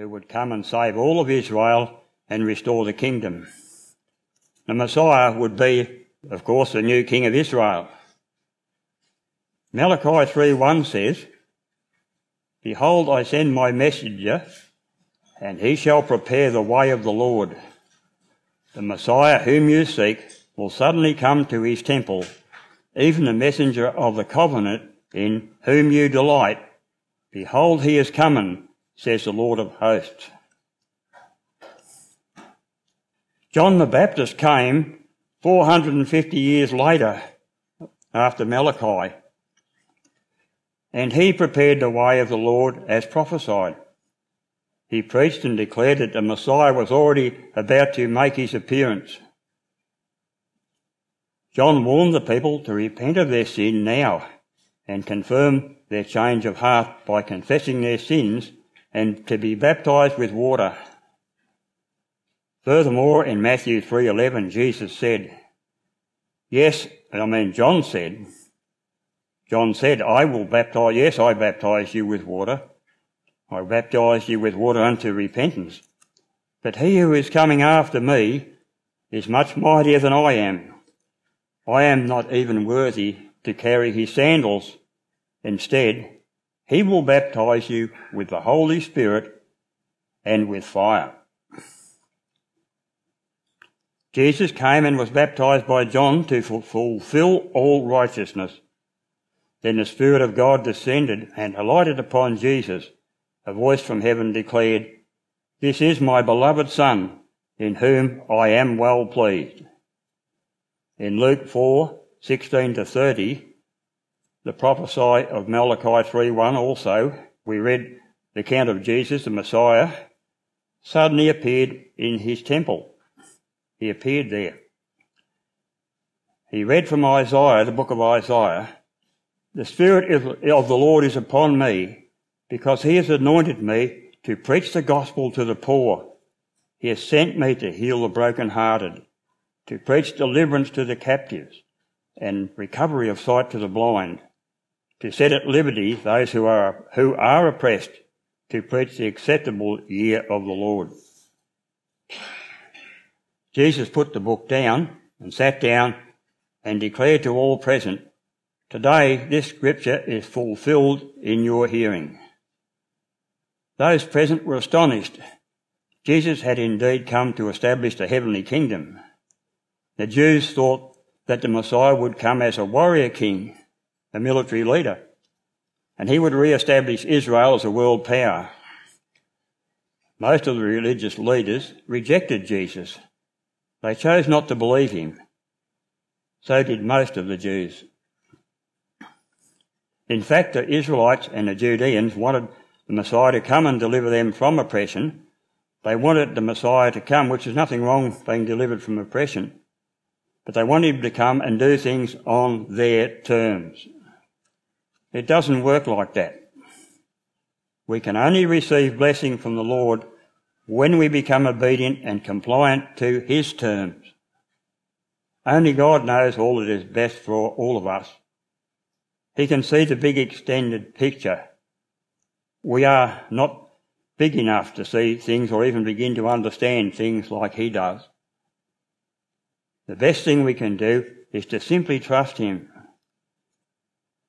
who would come and save all of Israel and restore the kingdom. The Messiah would be, of course, the new king of Israel. Malachi 3:1 says, "Behold, I send my messenger, and he shall prepare the way of the Lord. The Messiah whom you seek will suddenly come to his temple, even the messenger of the covenant in whom you delight. Behold, he is coming, says the Lord of hosts." John the Baptist came 450 years later, after Malachi, and he prepared the way of the Lord as prophesied. He preached and declared that the Messiah was already about to make his appearance. John warned the people to repent of their sin now and confirm their change of heart by confessing their sins and to be baptised with water. Furthermore, in Matthew 3:11, Jesus said, John said, I baptise you with water. I baptise you with water unto repentance. But he who is coming after me is much mightier than I am. I am not even worthy to carry his sandals. Instead, he will baptise you with the Holy Spirit and with fire. Jesus came and was baptised by John to fulfil all righteousness. Then the Spirit of God descended and alighted upon Jesus. A voice from heaven declared, "This is my beloved Son, in whom I am well pleased." In Luke 4:16-30, the prophecy of Malachi 3:1 also, we read the account of Jesus, the Messiah, suddenly appeared in his temple. He appeared there. He read from Isaiah, the book of Isaiah, "The Spirit of the Lord is upon me, because he has anointed me to preach the gospel to the poor. He has sent me to heal the brokenhearted, to preach deliverance to the captives, and recovery of sight to the blind, to set at liberty those who are oppressed, to preach the acceptable year of the Lord." Jesus put the book down and sat down and declared to all present, "Today this scripture is fulfilled in your hearing." Those present were astonished. Jesus had indeed come to establish the heavenly kingdom. The Jews thought that the Messiah would come as a warrior king, a military leader, and he would re-establish Israel as a world power. Most of the religious leaders rejected Jesus. They chose not to believe him. So did most of the Jews. In fact, the Israelites and the Judeans wanted the Messiah to come and deliver them from oppression. They wanted the Messiah to come, which is nothing wrong being delivered from oppression, but they want him to come and do things on their terms. It doesn't work like that. We can only receive blessing from the Lord when we become obedient and compliant to his terms. Only God knows all that is best for all of us. He can see the big extended picture. We are not big enough to see things or even begin to understand things like he does. The best thing we can do is to simply trust him.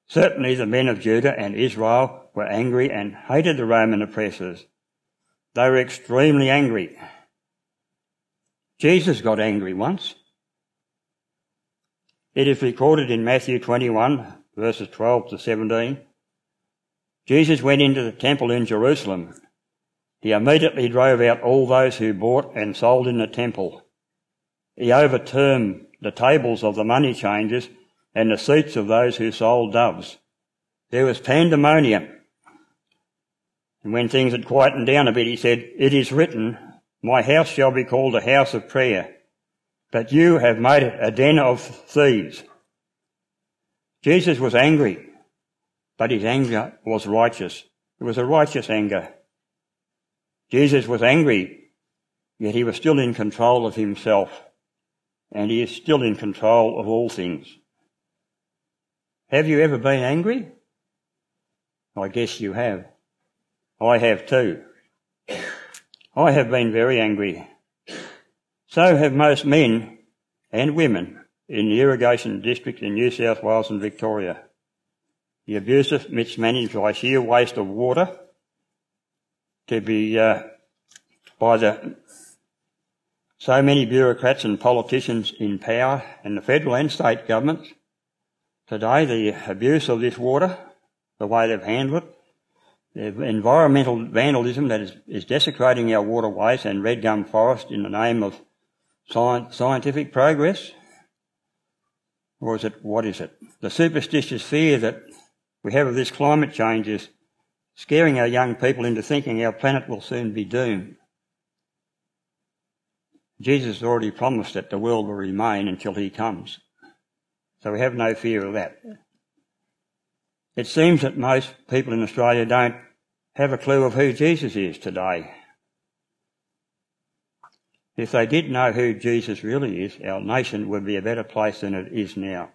Certainly the men of Judah and Israel were angry and hated the Roman oppressors. They were extremely angry. Jesus got angry once. It is recorded in Matthew 21, verses 12-17. Jesus went into the temple in Jerusalem. He immediately drove out all those who bought and sold in the temple. He overturned the tables of the money changers and the seats of those who sold doves. There was pandemonium. And when things had quietened down a bit, he said, "It is written, my house shall be called a house of prayer, but you have made it a den of thieves." Jesus was angry, but his anger was righteous. It was a righteous anger. Jesus was angry, yet he was still in control of himself. And he is still in control of all things. Have you ever been angry? I guess you have. I have too. I have been very angry. So have most men and women in the irrigation district in New South Wales and Victoria. The abuse is mismanaged by sheer waste of water to be by the so many bureaucrats and politicians in power in the federal and state governments. Today, the abuse of this water, the way they've handled it, the environmental vandalism that is desecrating our waterways and red gum forest in the name of scientific progress? Or is it, what is it? The superstitious fear that we have of this climate change is scaring our young people into thinking our planet will soon be doomed. Jesus has already promised that the world will remain until he comes. So we have no fear of that. It seems that most people in Australia don't have a clue of who Jesus is today. If they did know who Jesus really is, our nation would be a better place than it is now.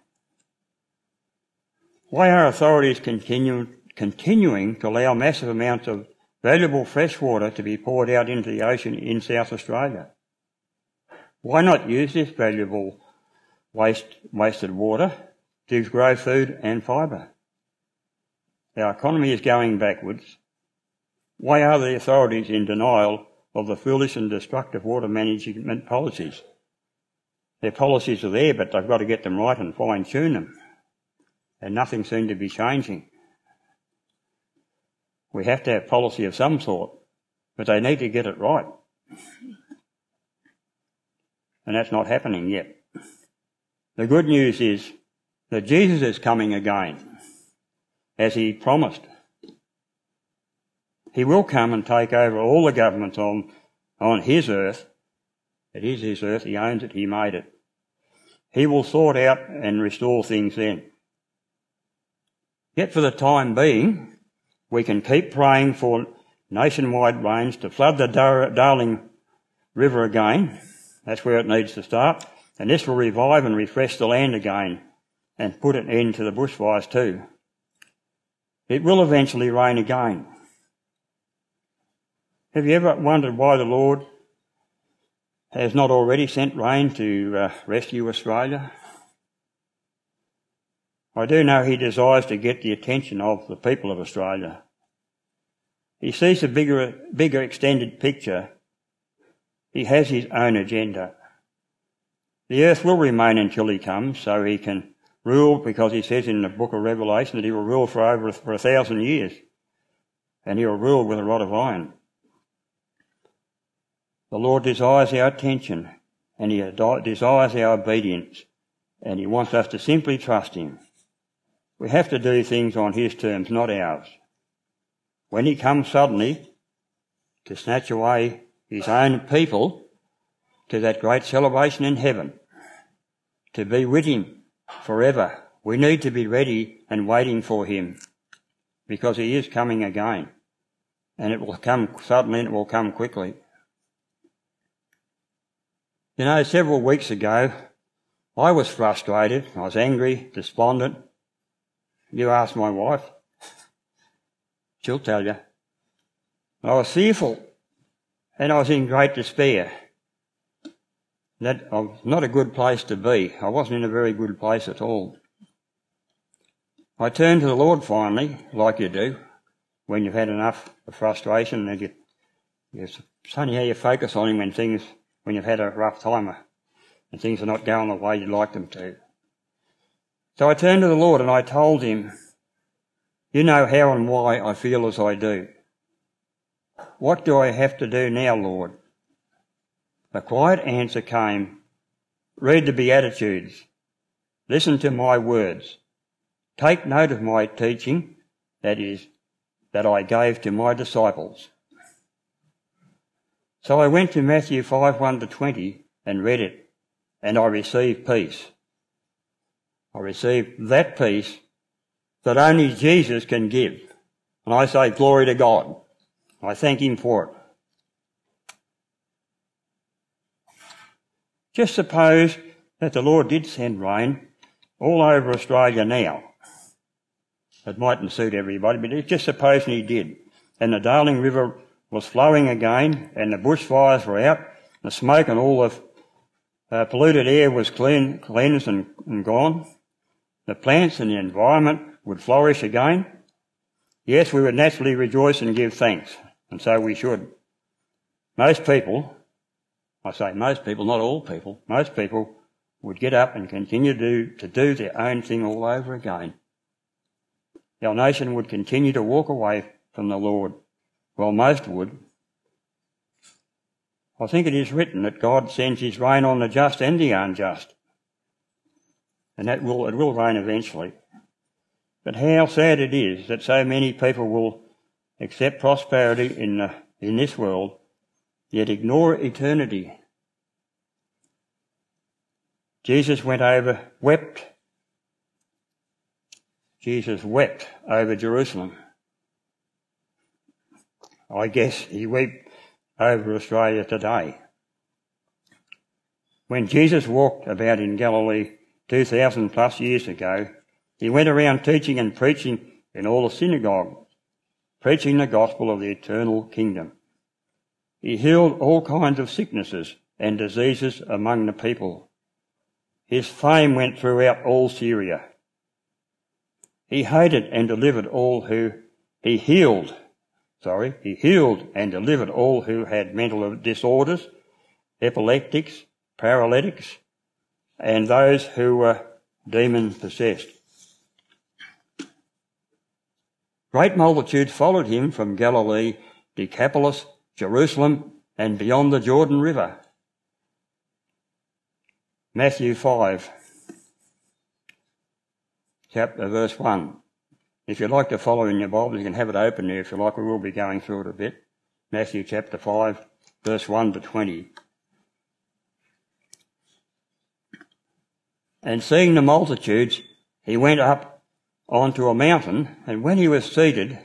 Why are authorities continuing to allow massive amounts of valuable fresh water to be poured out into the ocean in South Australia? Why not use this valuable wasted water to grow food and fibre? Our economy is going backwards. Why are the authorities in denial of the foolish and destructive water management policies? Their policies are there, but they've got to get them right and fine-tune them. And nothing seems to be changing. We have to have policy of some sort, but they need to get it right. And that's not happening yet. The good news is that Jesus is coming again, as he promised. He will come and take over all the governments on his earth. It is his earth, he owns it, he made it. He will sort out and restore things then. Yet for the time being, we can keep praying for nationwide rains to flood the Darling River again. That's where it needs to start. And this will revive and refresh the land again and put an end to the bushfires too. It will eventually rain again. Have you ever wondered why the Lord has not already sent rain to rescue Australia? I do know he desires to get the attention of the people of Australia. He sees a bigger extended picture. He has his own agenda. The earth will remain until he comes, so he can ruled because he says in the book of Revelation that he will rule for 1,000 years, and he will rule with a rod of iron. The Lord desires our attention, and he desires our obedience, and he wants us to simply trust him. We have to do things on his terms, not ours. When he comes suddenly to snatch away his own people to that great celebration in heaven, to be with him forever, we need to be ready and waiting for him, because he is coming again, and it will come suddenly and it will come quickly. You know, several weeks ago, I was frustrated, I was angry, despondent. You ask my wife, she'll tell you. I was fearful, and I was in great despair. That was not a good place to be. I wasn't in a very good place at all. I turned to the Lord finally, like you do, when you've had enough of frustration, and it's funny how you focus on him when you've had a rough time and things are not going the way you'd like them to. So I turned to the Lord and I told him, you know how and why I feel as I do. What do I have to do now, Lord? The quiet answer came, read the Beatitudes, listen to my words, take note of my teaching, that is, that I gave to my disciples. So I went to Matthew 5:1-20 and read it, and I received peace. I received that peace that only Jesus can give. And I say glory to God. I thank him for it. Just suppose that the Lord did send rain all over Australia now. It mightn't suit everybody, but just suppose he did, and the Darling River was flowing again, and the bushfires were out, the smoke and all the polluted air was cleansed and gone. The plants and the environment would flourish again. Yes, we would naturally rejoice and give thanks, and so we should. Most people, I say most people, not all people, most people would get up and continue to do their own thing all over again. Our nation would continue to walk away from the Lord, well, most would. I think it is written that God sends his rain on the just and the unjust, and that it will rain eventually. But how sad it is that so many people will accept prosperity in this world, yet ignore eternity. Jesus wept over Jerusalem. I guess he wept over Australia today. When Jesus walked about in Galilee 2,000 plus years ago, he went around teaching and preaching in all the synagogues, preaching the gospel of the eternal kingdom. He healed all kinds of sicknesses and diseases among the people. His fame went throughout all Syria. He healed and delivered all who had mental disorders, epileptics, paralytics, and those who were demon-possessed. Great multitudes followed him from Galilee, Decapolis, Jerusalem, and beyond the Jordan River. Matthew 5, chapter verse 1. If you'd like to follow in your Bible, you can have it open there if you like. We will be going through it a bit. Matthew chapter 5, verse 1 to 20. And seeing the multitudes, he went up onto a mountain, and when he was seated,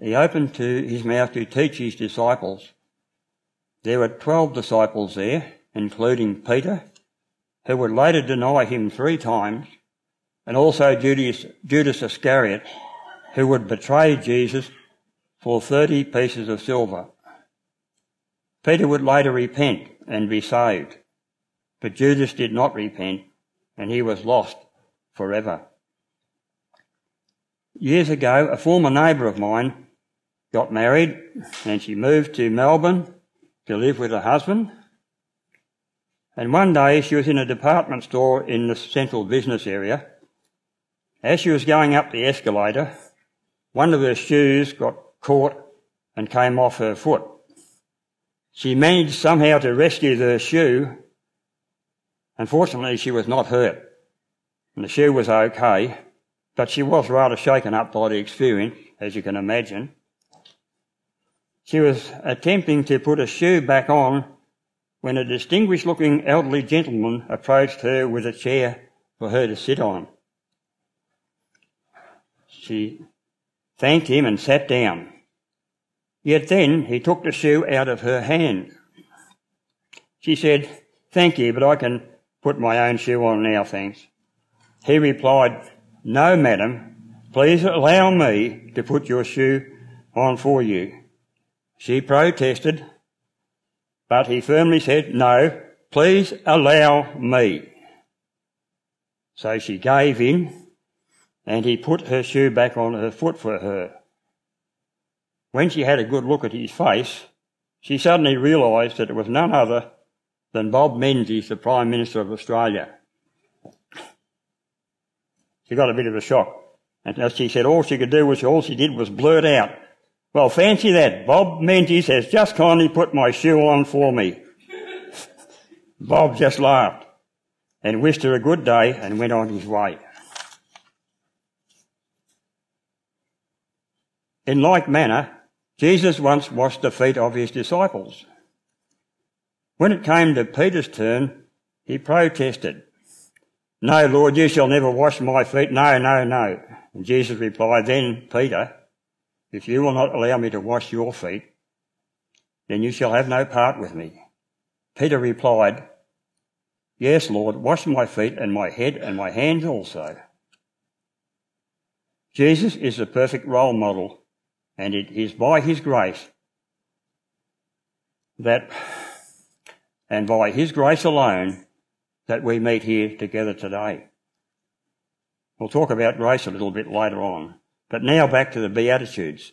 he opened to his mouth to teach his disciples. There were 12 disciples there, including Peter, who would later deny him 3 times, and also Judas Iscariot, who would betray Jesus for 30 pieces of silver. Peter would later repent and be saved, but Judas did not repent, and he was lost forever. Years ago, a former neighbour of mine got married, and she moved to Melbourne to live with her husband. And one day she was in a department store in the central business area. As she was going up the escalator, one of her shoes got caught and came off her foot. She managed somehow to rescue the shoe. Unfortunately, she was not hurt, and the shoe was okay, but she was rather shaken up by the experience, as you can imagine. She was attempting to put a shoe back on when a distinguished-looking elderly gentleman approached her with a chair for her to sit on. She thanked him and sat down. Yet then he took the shoe out of her hand. She said, "Thank you, but I can put my own shoe on now, thanks." He replied, "No, madam, please allow me to put your shoe on for you." She protested, but he firmly said, "No, please allow me." So she gave in, and he put her shoe back on her foot for her. When she had a good look at his face, she suddenly realised that it was none other than Bob Menzies, the Prime Minister of Australia. She got a bit of a shock, and as she said, all she did was blurt out, "Well, fancy that, Bob Menzies has just kindly put my shoe on for me." Bob just laughed and wished her a good day and went on his way. In like manner, Jesus once washed the feet of his disciples. When it came to Peter's turn, he protested, "No, Lord, you shall never wash my feet. No, no, no." And Jesus replied, "Then, Peter, if you will not allow me to wash your feet, then you shall have no part with me." Peter replied, "Yes, Lord, wash my feet and my head and my hands also." Jesus is the perfect role model, and it is by his grace that, and by his grace alone, that we meet here together today. We'll talk about grace a little bit later on. But now back to the Beatitudes.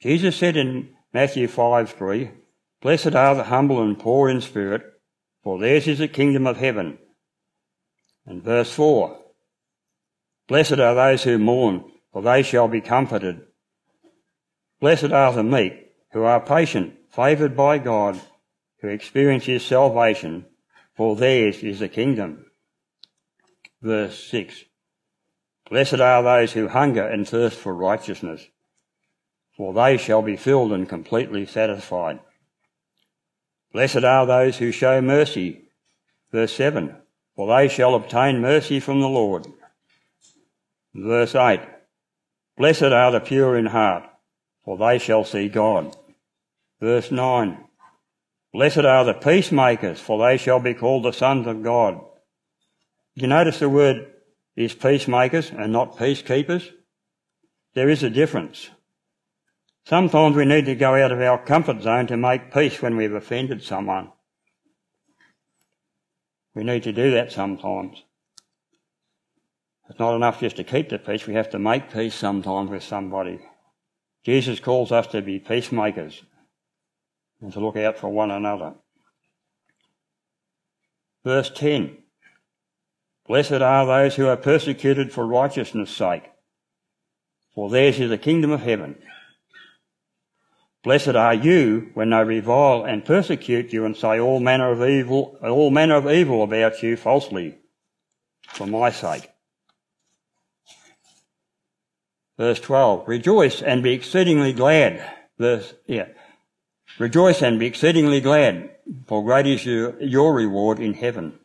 Jesus said in Matthew 5:3, "Blessed are the humble and poor in spirit, for theirs is the kingdom of heaven." And verse 4, "Blessed are those who mourn, for they shall be comforted. Blessed are the meek, who are patient, favoured by God, who experience his salvation, for theirs is the kingdom." Verse 6, "Blessed are those who hunger and thirst for righteousness, for they shall be filled and completely satisfied. Blessed are those who show mercy." Verse 7, "For they shall obtain mercy from the Lord." Verse 8, "Blessed are the pure in heart, for they shall see God." Verse 9, "Blessed are the peacemakers, for they shall be called the sons of God." You notice the word is peacemakers and not peacekeepers? There is a difference. Sometimes we need to go out of our comfort zone to make peace when we've offended someone. We need to do that sometimes. It's not enough just to keep the peace, we have to make peace sometimes with somebody. Jesus calls us to be peacemakers and to look out for one another. Verse 10, "Blessed are those who are persecuted for righteousness' sake, for theirs is the kingdom of heaven. Blessed are you when they revile and persecute you and say all manner of evil about you falsely, for my sake." Verse 12, "Rejoice and be exceedingly glad." "Rejoice and be exceedingly glad, for great is your reward in heaven.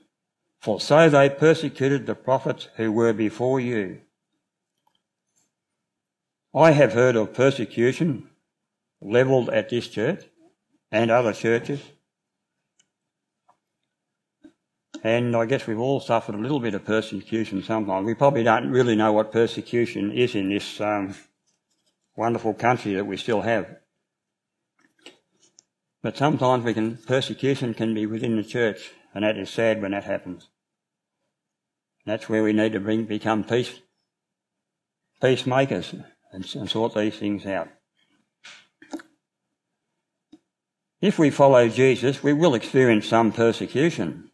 For so they persecuted the prophets who were before you." I have heard of persecution levelled at this church and other churches. And I guess we've all suffered a little bit of persecution sometimes. We probably don't really know what persecution is in this wonderful country that we still have. But sometimes persecution can be within the church, and that is sad when that happens. And that's where we need to become peacemakers and sort these things out. If we follow Jesus, we will experience some persecution.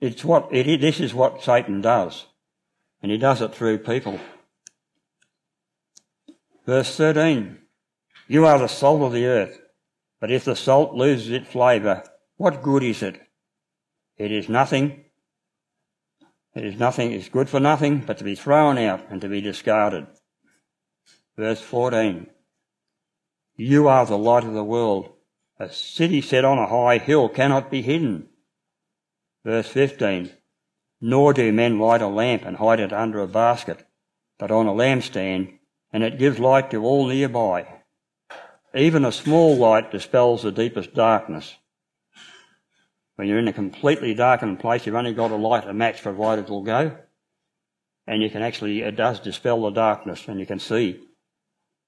This is what Satan does, and he does it through people. Verse 13, "You are the salt of the earth, but if the salt loses its flavour, what good is it? It is nothing. It's good for nothing but to be thrown out and to be discarded." Verse 14, "You are the light of the world. A city set on a high hill cannot be hidden." Verse 15, "Nor do men light a lamp and hide it under a basket, but on a lampstand, and it gives light to all nearby. Even a small light dispels the deepest darkness." When you're in a completely darkened place, you've only got a light, a match provided will go, and you can actually, it does dispel the darkness and you can see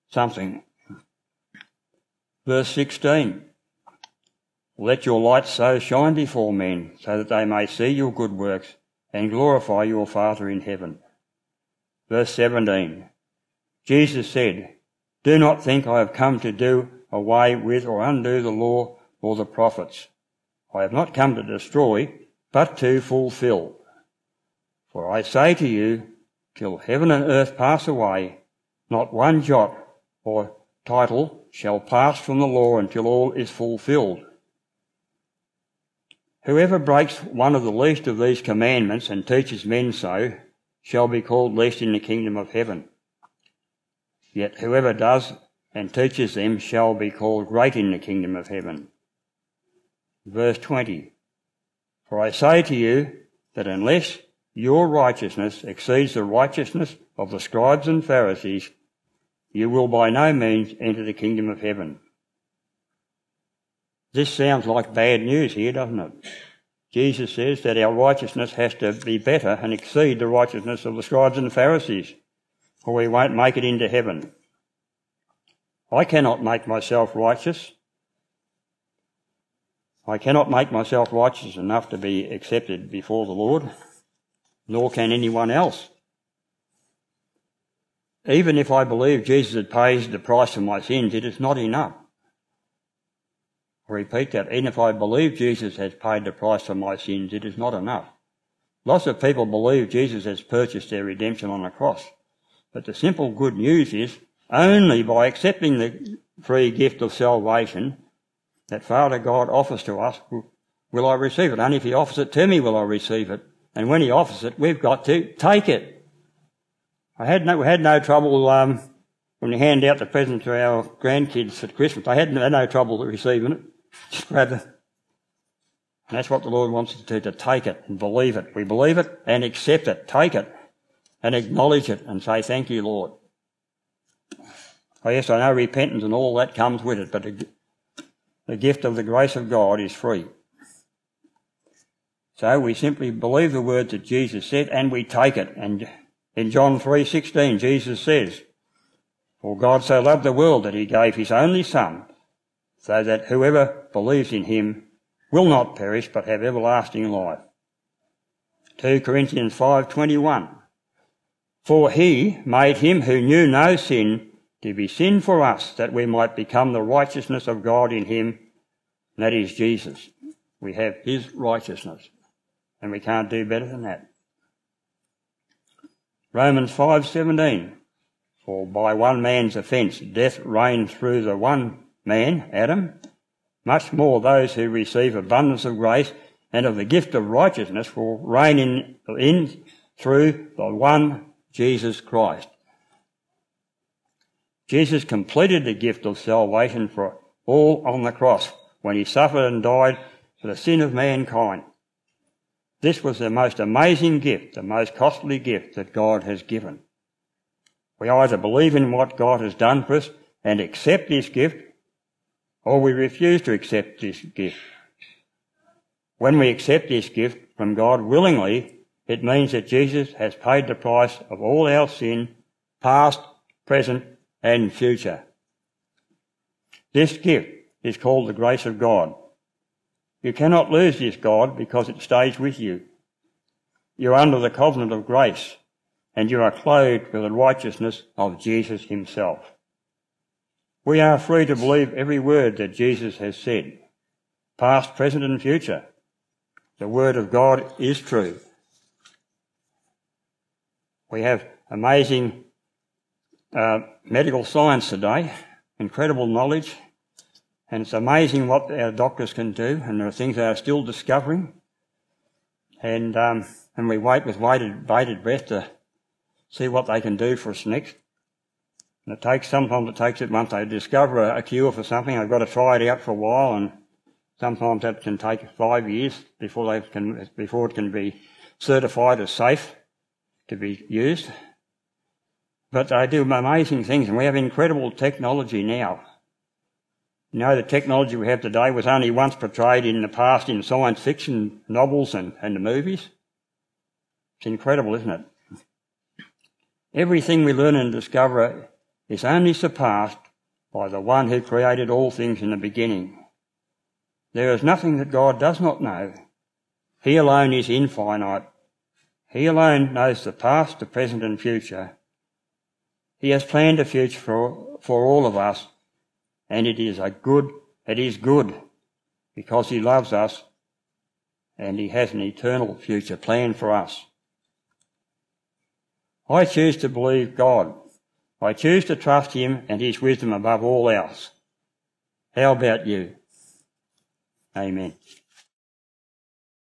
something. Verse 16, "Let your light so shine before men, so that they may see your good works and glorify your Father in heaven." Verse 17, Jesus said, "Do not think I have come to do away with or undo the law or the prophets. I have not come to destroy, but to fulfill. For I say to you, till heaven and earth pass away, not one jot or title shall pass from the law until all is fulfilled. Whoever breaks one of the least of these commandments and teaches men so shall be called least in the kingdom of heaven. Yet whoever does and teaches them shall be called great in the kingdom of heaven." Verse 20, "For I say to you that unless your righteousness exceeds the righteousness of the scribes and Pharisees, you will by no means enter the kingdom of heaven." This sounds like bad news here, doesn't it? Jesus says that our righteousness has to be better and exceed the righteousness of the scribes and the Pharisees, or we won't make it into heaven. I cannot make myself righteous. I cannot make myself righteous enough to be accepted before the Lord, nor can anyone else. Even if I believe Jesus had paid the price for my sins, it is not enough. I repeat that. Even if I believe Jesus has paid the price for my sins, it is not enough. Lots of people believe Jesus has purchased their redemption on the cross. But the simple good news is only by accepting the free gift of salvation that Father God offers to us will I receive it. Only if He offers it to me will I receive it. And when He offers it, we've got to take it. We had no trouble when we hand out the present to our grandkids at Christmas. I had no trouble receiving it. Just grab it. And that's what the Lord wants us to do, to take it and believe it. We believe it and accept it, take it and acknowledge it and say, thank you, Lord. Oh, yes, I know repentance and all that comes with it, but the gift of the grace of God is free. So we simply believe the words that Jesus said and we take it. And in John 3:16, Jesus says, "For God so loved the world that He gave His only Son, so that whoever believes in Him will not perish but have everlasting life." 2 Corinthians 5:21, "For He made Him who knew no sin to be sin for us, that we might become the righteousness of God in Him," and that is Jesus. We have His righteousness, and we can't do better than that. Romans 5:17, "For by one man's offence death reigned through the one man, Adam. Much more those who receive abundance of grace and of the gift of righteousness will reign in through the one Jesus Christ." Jesus completed the gift of salvation for all on the cross when He suffered and died for the sin of mankind. This was the most amazing gift, the most costly gift that God has given. We either believe in what God has done for us and accept this gift, or we refuse to accept this gift. When we accept this gift from God willingly, it means that Jesus has paid the price of all our sin, past, present and future. This gift is called the grace of God. You cannot lose this God because it stays with you. You're under the covenant of grace and you are clothed with the righteousness of Jesus Himself. We are free to believe every word that Jesus has said, past, present and future. The Word of God is true. We have amazing medical science today, incredible knowledge. And it's amazing what our doctors can do, and there are things they are still discovering. And we wait with bated breath to see what they can do for us next. And sometimes it takes months. They discover a cure for something. They've got to try it out for a while, and sometimes that can take 5 years before it can be certified as safe to be used. But they do amazing things, and we have incredible technology now. You know, the technology we have today was only once portrayed in the past in science fiction novels and the movies. It's incredible, isn't it? Everything we learn and discover is only surpassed by the One who created all things in the beginning. There is nothing that God does not know. He alone is infinite. He alone knows the past, the present and future. He has planned a future for all of us. And it is good because He loves us and He has an eternal future planned for us. I choose to believe God. I choose to trust Him and His wisdom above all else. How about you? Amen.